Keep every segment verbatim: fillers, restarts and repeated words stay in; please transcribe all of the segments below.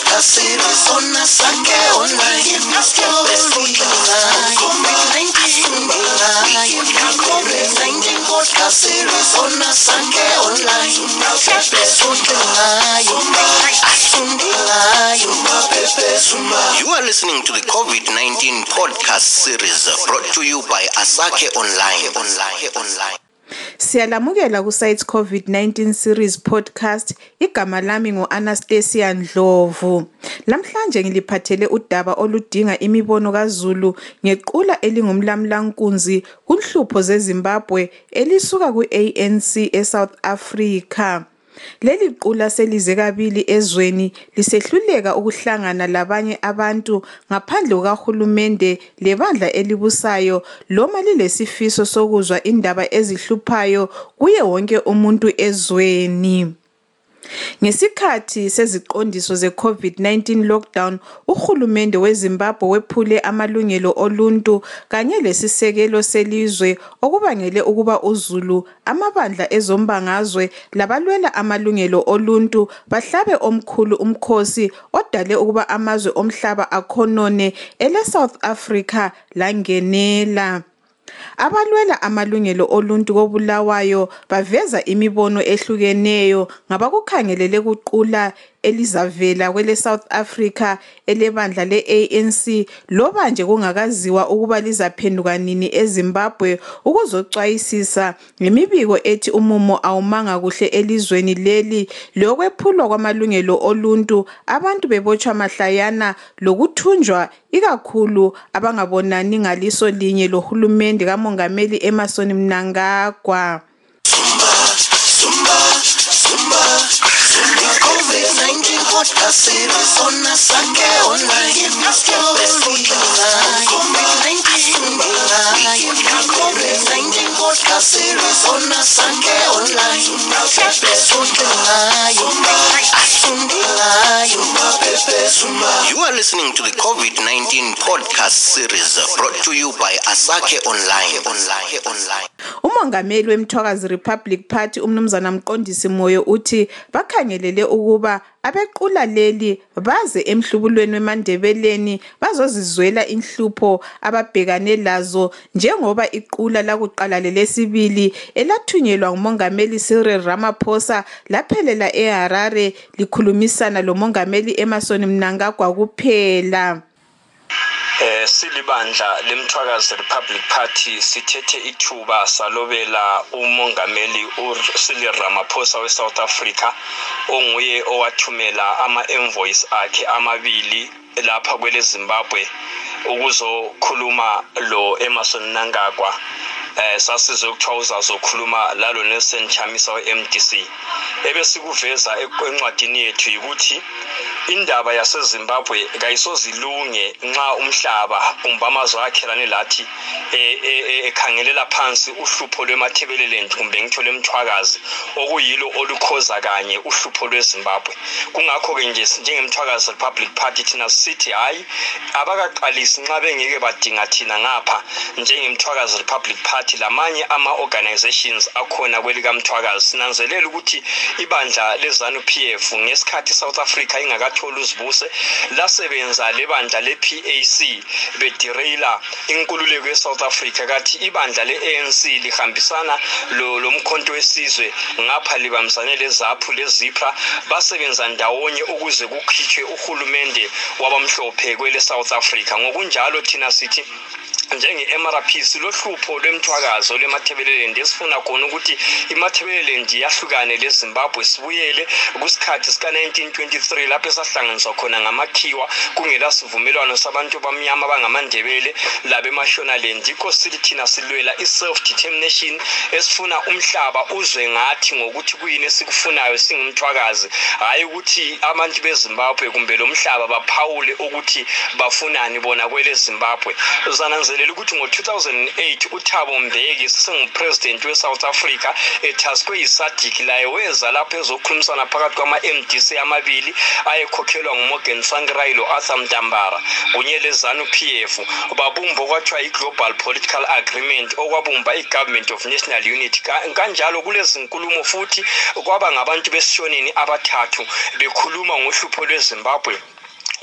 Mr. Cyrus on Asakhe Online. Give us your best online. COVID nineteen COVID nineteen podcast series on Asakhe Online. Give us your best online. You are listening to the COVID nineteen podcast series brought to you by Asakhe Online. Online. Online. Siyalamukela ku site COVID nineteen series podcast. Igama lami ngo-Anastasia Ndlovu. Lamhlanje ngiliphathele udaba oludinga imibono kaZulu ngequla elingumlamlankunzi kunhlupho zeZimbabwe elisuka ku-A N C eSouth Africa. Leli qula selize kabili ezweni lisehluleka ukuhlangana labanye abantu ngaphandle kahulumende lebandla elibusayo loma lilesifiso sokuzwa indaba ezihluphayo kuye wonke umuntu ezweni. Ngesikhathi seziqondiso ze-COVID nineteen lockdown, uhulumende weZimbabwe wephule amalungelo oluntu kanye lesisekelo selizwe okubangele ukuba uZulu, amabandla ezombangazwe labalwela amalungelo oluntu bahlabe omkhulu umkhosi odale ukuba amazwe omhlaba akhonone ele South Africa langenela. Abalwela amalungelo oluntu kobulawayo baveza imibono ehlukeneyo ngabakukhangelele kuqula elizavela kwele South Africa elebandla le-A N C loba nje kungakaziwa ukuba lizaphenduka nini eZimbabwe ukuzocwayisisa ngemibiko ethi umumo awumanga kuhle elizweni leli lokwephulwa kwamalungelo oluntu abantu bebotshwa mahlayana lokuthunjwa ikakhulu abangabonani ngaliso linye lohulumende kaMongameli Emmerson Mnangagwa. Podcast series on Asakhe Online. Give us your best online. COVID nineteen podcast series on Asakhe Online. You are listening to the COVID nineteen podcast series brought to you by Asakhe Online. Online. Online. Umongameli wemthwakazi Republic Party umnumzana Mqondisi Moyo uthi bakhangelele ukuba abequla leli baze emhlubulweni wemandebeleni bazozizwela inhlupho ababhekane lazo njengoba iqula lakuqala lelesibili elathunyelwa nguMongameli Cyril Ramaphosa laphelela eHarare likhulumisana loMongameli Emmerson Mnangagwa kuphela. Eh silibandla lemthwakazi Republic Party sithethe ithuba salobela uMongameli uCyril Ramaphosa weSouth Africa onguye owathumela ama envoys akhe amabili lapha kwele Zimbabwe ukuzokhuluma lo Emmerson Mnangagwa. Eh sasizokuthiwa uzazokhuluma lalo Nelson Chamis we-M D C. Ebesikuveza encwadini yethu ukuthi indaba yaseZimbabwe kayisozilunge nxa umhlaba kumbe amazwe akhelane lathi ekhangelela phansi uhlupho lwemathebeleleni kumbe ngitho lemthwakazi okuyilo olukhoza kanye uhlupho lweZimbabwe. Kungakho ke nje njengemthwakazi Republic Party thina sithi hayi abakaqalisi nxa bengeke badinga thina ngapha njengemthwakazi Republic Party lamanye ama organizations akhona kwelikamthwakazi sinanzelela ukuthi ibandla leZANU P F ngesikhathi South Africa ingakatholi uzibuse lasebenza lebandla le-P A C bedirela inkululeko ye-South Africa kathi ibandla le-A N C lihambisana lo lomkhonto wesizwe ngapha libambisane lezaphu lezipra basebenza ndawonye ukuze kukhitshwe uhulumende wabamhlophe kwele South Africa. Ngokunjalo thina sithi njenge-M R P C lohlupho lwemthwakazi lwemathebelelendi esifuna khona ukuthi imathebelelendi yahlukane leZimbabwe sibuyele kusikhathi sika nineteen twenty-three lapho esahlanganiswa khona ngamakhiwa kungela sivumelwano sabantu bamnyama bangamandebele labemashonalendi. Yikho sithi thina silwela i-self-determination esifuna umhlaba uzwe ngathi ngokuthi kuyini esikufunayo singumthwakazi, hhayi ukuthi abantu beZimbabwe kumbe lo mhlaba baphawule ukuthi bafunani bona kwele Zimbabwe. Uzananzela Sinanzelele ukuthi ngo two thousand eight uThabo Mbeki sesengupresident weSouth Africa ethaskwe yisadiki laye weza lapho ezokhulumisana phakathi kwama-M D C amabili ayekhokhelwa nguMorgan Tsvangirai lo-Arthur Mtambara kunye leZANU P F babumba okwathiwa i-Global Political Agreement okwabumba i-Government of National Unity. Kanjalo kulezinkulumo futhi kwaba ngabantu besishonini abathathu bekhuluma ngohlupho lweZimbabwe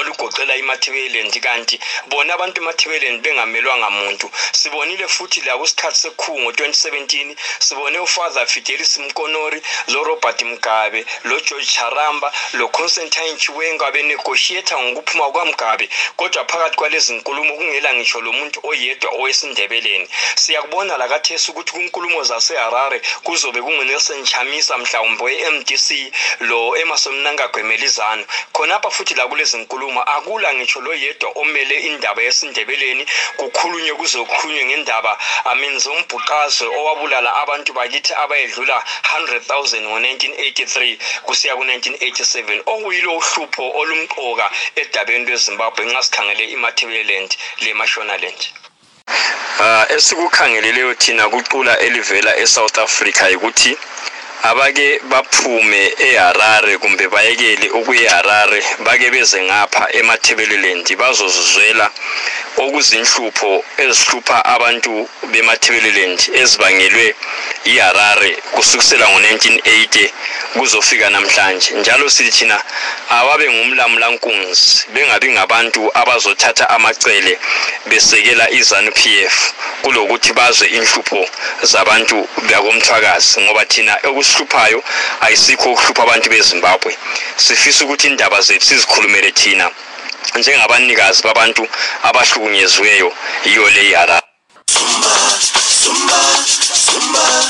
olugoqela iMatabeleland kanti bona abantu eMatabeleland bengamelwanga muntu. Sibonile futhi la kusikhathi sekhungo twenty seventeen sibone uFather Fidelis Mkonori lo Robert Mugabe lo George Charamba lo Constantine Chiwenga benegotiator ngokuphuma kwaMgabe kodwa phakathi kwalezi nkulumo kungela ngisho lo muntu oyedwa owesindebeleni. Siyakubona la kathesu ukuthi kunkulumo zaseHarare kuzobe kunguNelson Chamis mhlawumbe weMDC lo Emmerson Mnangagwa melizana khonapha futhi la kulezi nkulumo akula ngisho lo yedwa omele indaba yesindebeleni kukhulunywe kuzokhulunywe ngendaba amenza umbhuqazo owabulala abantu bakithi abayedlula one hundred thousand ngo nineteen eighty-three kusiya ku nineteen eighty-seven okuyilo uhlupho olumqoka edabeni lweZimbabwe ngasikhangele iMatabeleland leMashonaland. Ah uh, esikukhangeleleyo thina kuqula elivela eSouth Africa ukuthi abake baphume eHarare kumbe bayekele ukuyiHarare bake beze ngapha eMatabeleland bazozuzwela okuzinhlupho ezihlupha abantu beMatabeleland ezibangelwe iHarare kusukisela ngo nineteen eighty kuzofika namhlanje. Njalo sithina ababe ngumlamulankunzi bengabi ngabantu abazothatha amacele besekela iZANU P F kulokuthi bazwe inhlupho zabantu bakomthwakazi ngoba thina okuhluphayo ayisikho ukuhlupha abantu beZimbabwe. Sifisa ukuthi indaba zethu sizikhulumele thina njengabanikazi babantu abahlukunyeziweyo iyo le yara. COVID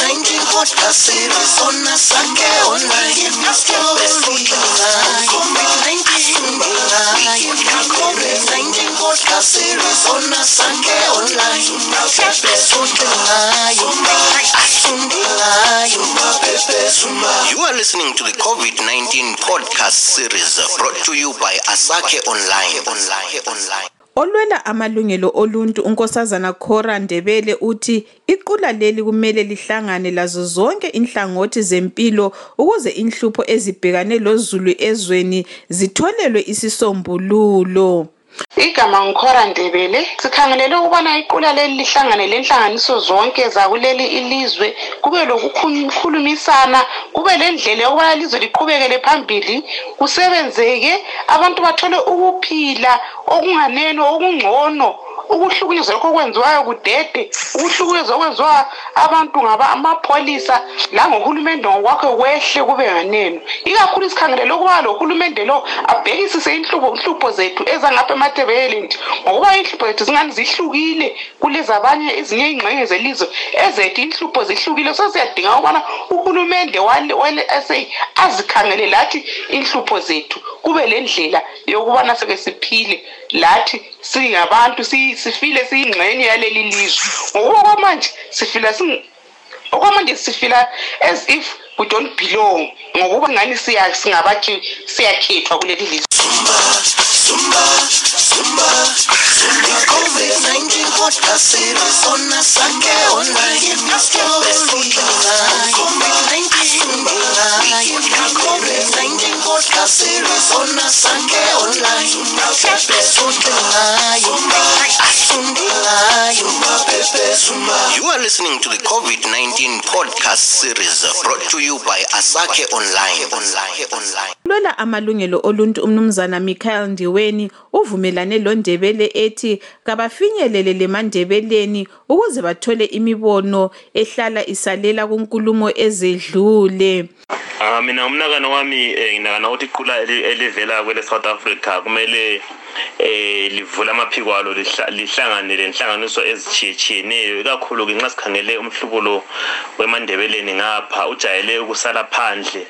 nineteen podcast series on Asakhe Online. COVID nineteen podcast series on Asakhe Online. You are listening to the COVID nineteen podcast series brought to you by Asakhe Online. Online. Online. Olwela amalungelo oluntu unkosazana Khora Ndebele uthi iqula leli kumele lihlangane lazo zonke inhlangothi zempilo ukuze inhlupho ezibhekane lozulu ezweni zitholelwe isisombululo. Igama ngikhora Ndebele sikhangelele ukubona iqula leli lihlangane lenhlanganiso zonke zakuleli ilizwe kube lokukhulumisana kube lendlela yokuba ilizwe liqhubekele phambili kusebenzeke abantu bathole ukuphila okunganeno okungcono ukuhlukunyezwa lokho kwenziwayo kudede ukuhlukunyezwa kwenziwa abantu ngaba amapolisa la ngohulumende ngokwakhe wehle kube nganeno ikakhulu isikhangelele ukuba lo hulumende lo abhekisise inhlupho zethu ezangapha eMatabeleland ngoba inhlupho zethu zingani zihlukile kulezabanye ezinye ingxenye zelizwe ezethu inhlupho zihlukile sesiyadinga ukubana uhulumende wale S A azikhangele lathi inhlupho zethu kube lendlela yokubana seke siphile lathi singabantu si sifile siyingxenye yaleli lizwe ngoba manje sifila sing okwamanje sifila as if we don't belong ngoba ngani siya singabathi siyakhethwa kuleli lizwe. COVID nineteen podcast series on Asakhe Online. COVID nineteen podcast series on Asakhe Online. You are listening to the COVID nineteen podcast series brought to you by Asakhe Online. Online. Online. Lona amalungelo oluntu umnumzana Michael Ndiweni uvumelane lo Ndebele ethi kabafinyelele leMandebeleni ukuze bathole imibono ehlala isalela kunkulumo ezedlule. Ah mina umnakano wami nginakana ukuthi iqula elivela kwele South Africa kumele eh livula amaphiko alo lihlangane lenhlanganiso ezichiyeneyo ikakhulu ngenxa sikhangele umhlubulo weMandebeleni ngapha ujayele ukusala phandle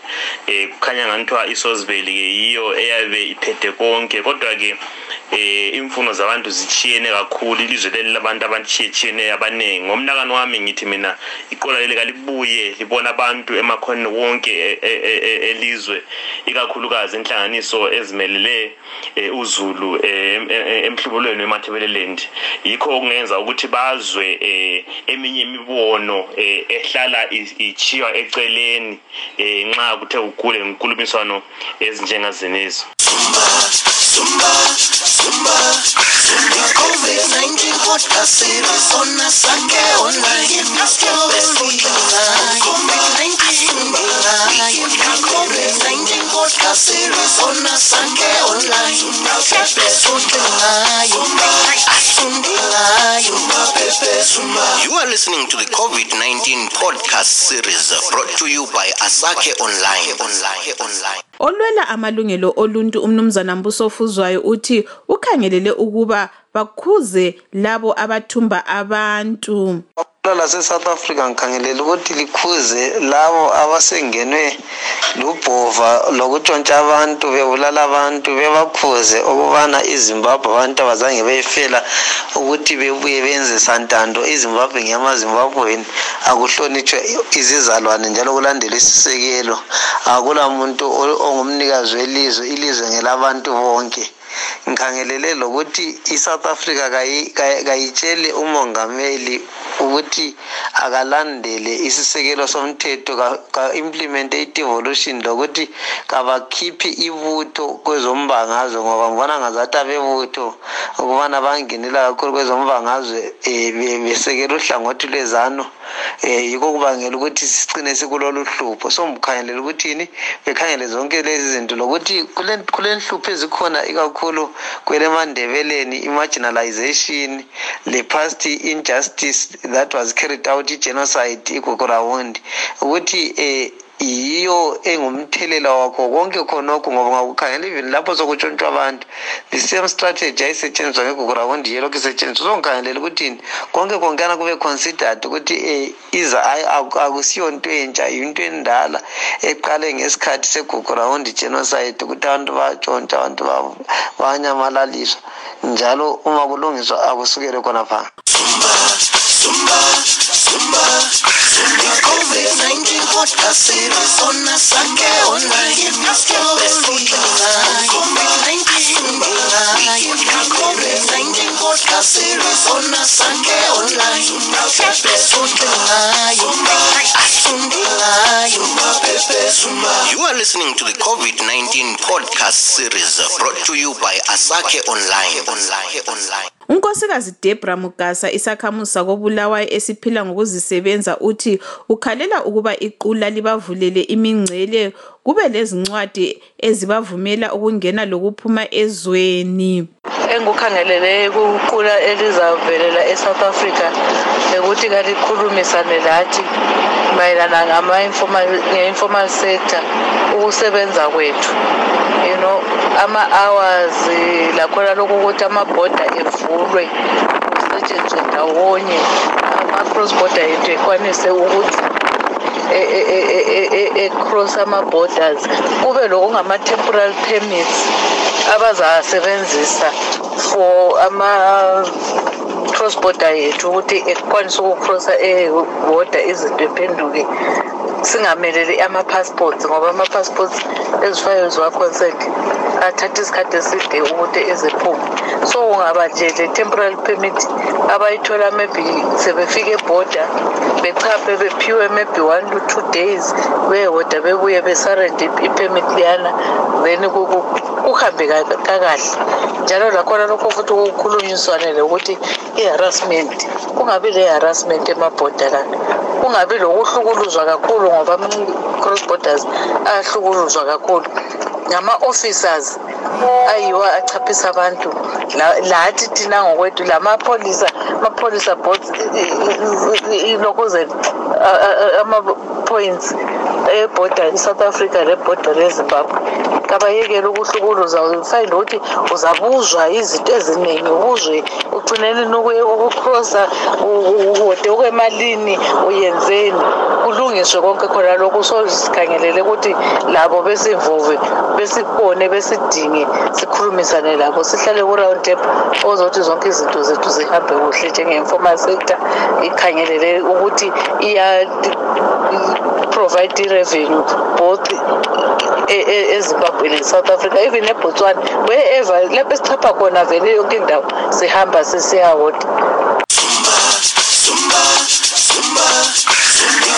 eh kukhanya ngantiwa iSozveli ke yiyo eyabe iphethe konke kodwa ke eh imfuno zabantu zichiyene kakhulu ilizwe leli labantu abachiyene abanengi ngomnakano wami ngithi mina iqola leli kalibuye libona abantu emakhona wonke elizwe ikakhulukazi inhlanganiso ezimelele uZulu emhlubulweni wemathebelelendi yikho okungenza ukuthi bazwe eminye imibono ehlala ichiywa eceleni nxa kuthe ugule ngikhulumiswano ezinjenga zenezo COVID nineteen podcast series on Asakhe Online. Give us your best COVID nineteen. COVID nineteen podcast series on Asakhe Online. Give us your best COVID nineteen. You are listening to the COVID nineteen podcast series brought to you by Asakhe Online. Online. Online. Olwela amalungelo oluntu umnumzana Mbuso Fuzwayo uthi ukhangelele ukuba bakhuze labo abathumba abantu. Lala se South Africa ngikhangelele ukuthi likhuze labo abasengenwe lubhova lokutshontsha abantu bebulala abantu bebakhuze ukubana iZimbabwe abantu abazange beyifela ukuthi bebuye benze santando iZimbabwe ngemaZimbabweni akuhlonitshwe izizalwane njalo kulandela isisekelo akula muntu ongumnikazi welizwe ilizwe ngelabantu bonke. Ngikhangelele lokuthi iSouth Africa kayitshele umongameli ukuthi akalandele isisekelo somthetho ka implement devolution lokuthi kabakhiphi ibutho kwezombangazwe ngoba ngibona ngazathi abebutho ukubana bangenela kakhulu kwezombangazwe besekela uhlangothi lwezano yiko kubangela ukuthi sicine sikulolu hlupho so ngikhangelele ukuthi yini bekhangele zonke lezi zinto lokuthi kulenhlupho ezikhona ikakhulu kweleMandebeleni marginalization the past injustice that was carried out genocide ikokorawundi ukuthi eh iyo engumthelela wakho konke khonoko ngoba ngakukhangela even lapho sokutshontshwa abantu the same strategy ayisetshenziswa ngegograwundi yelokhu isetshenziswa sokukhangelela ukuthini konke konkana kube considered ukuthi iza akusiyo nto entsha into endala eqale ngesikhathi segograwundi genocide ukuthi abantu batshontsha abantu banyamalaliswa njalo uma kulungiswa akusukele khona pha. COVID nineteen podcast series on Asakhe Online. Give us your best COVID nineteen. COVID nineteen podcast series on Asakhe Online. Give us your best COVID nineteen. You are listening to the COVID nineteen podcast series brought to you by Asakhe Online. Online. Online. Unkosikazi Debra Mugasa isakhamusa kobulawayo esiphila ngokuzisebenza uthi ukhalela ukuba iqula libavulele imingcele kube lezincwadi ezibavumela ukungena lokuphuma ezweni. Engikukhangelele ukuqula elizavelela eSouth Africa ukuthi kalikhulumisane lathi mayelana ngama informal informal sector ukusebenza kwethu. You know ama hours lakhona lokuthi ama border evulwe kusetshenzwe ndawonye ama cross border into ekwanise ukuthi e e e cross ama borders kube lokungama temporary permits abazasebenzisa for ama cross border yethu ukuthi ekwanise ukcross e border izinto ephenduke singameleli ama passports ngoba ama passports ezifayile ziwaconcept athatha isikhathi eside ukuthi ezephume so ungaba nje le temporary permit abayithola maybe sebefike border bechaphe bephiwe maybe one to two days behoda bebuye besarende ipermit liyana then ukuhambe kahle njalo lakhona lokho futhi ukukhulunyiswana ukuthi iharassment kungabi le harassment emaborder la kungabi lokuhlukuluzwa kakhulu ngoba cross borders ahlukuluzwa kakhulu ngama officers ayiwa achaphisa abantu lathi thina ngokwethu lamapolice amapolice boards ilokuze ama points eborder eSouth Africa leborder eZimbabwe kabayekela ukuhlukuluza ufind ukuthi uzabuzwa izinto eziningi uzwe ucineleni ukucrosser uhote okwemalini uyenzeni. kulungiswe konke khona lokho sosikhangelele ukuthi labo besimvuve besibone besidinge sikhulumisane labo sihlale ku round table ozothi zonke izinto zethu zihambe kuhle njengeformal sector ikhangelele ukuthi iya provide revenue both eZimbabwe and South Africa, even eBotswana, wherever lapho sichapha khona vele yonke indawo sihamba sisiyawodi.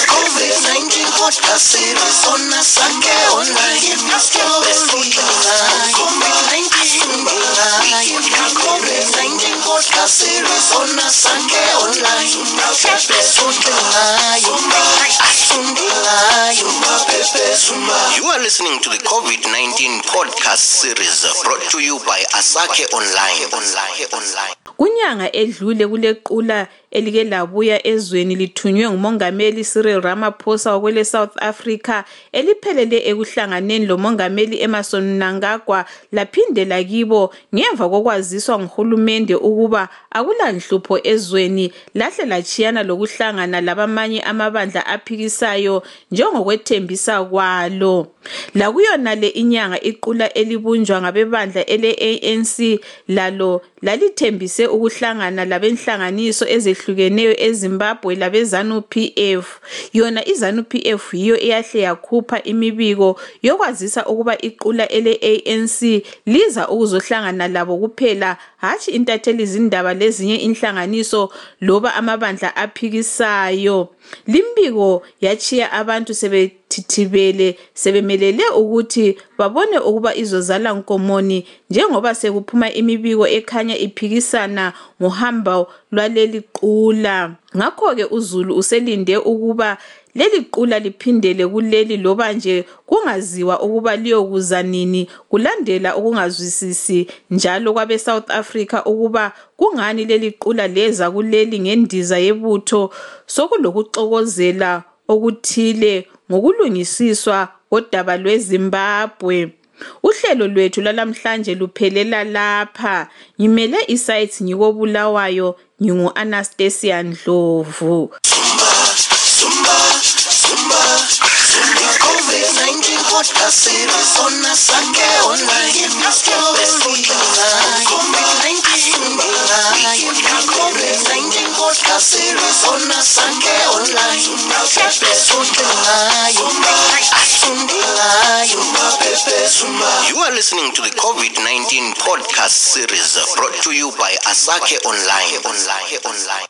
COVID nineteen podcast series on Asakhe Online. COVID nineteen podcast series on Asakhe Online. You are listening to the COVID nineteen podcast series brought to you by Asakhe Online. Online. Online. Kunyanga edlule kulequla elike labuya ezweni lithunywe ngumongameli Cyril Ramaphosa okwele South Africa eliphelele ekuhlanganeni lomongameli Emmerson Mnangagwa laphinde lakibo ngemva kokwaziswa nguhulumende ukuba akulanhlupho ezweni lahle lachiyana lokuhlangana labamanye amabandla aphikisayo njengokwethembisa kwalo. La kuyona le inyanga iqula elibunjwa ngabebandla ele A N C lalo lalithembise ukuhlangana labenhlanganiso ezehlukeneyo eZimbabwe labezanu P F. Yona izanu P F yiyo eyahle yakhupha imibiko yokwazisa ukuba iqula ele A N C liza ukuzohlangana labo kuphela hatshi intatheli izindaba lezinye inhlanganiso loba amabandla aphikisayo. Limbiko yachiya abantu sebe Tibele sebemelele ukuthi babone ukuba izozala nkomoni njengoba sekuphuma imibiko ekhanya iphikisana ngohamba lwaleli qula. Ngakho ke uZulu uselinde ukuba leli qula liphindele kuleli loba nje kungaziwa ukuba liyokuza nini kulandela ukungazwisisi njalo kwabe South Africa ukuba kungani leli qula leza kuleli ngendiza yebutho sokulokuxokozela okuthile ngokulungisiswa kodaba lweZimbabwe. Uhlelo lwethu lalamhlanje luphelela lapha. Ngimele isite ngikobulawayo ngingu Anastasia Ndlovu. Podcast series on Asakhe Online. COVID nineteen podcast series on Asakhe Online. You are listening to the COVID nineteen podcast series brought to you by Asakhe Online. Online. Online.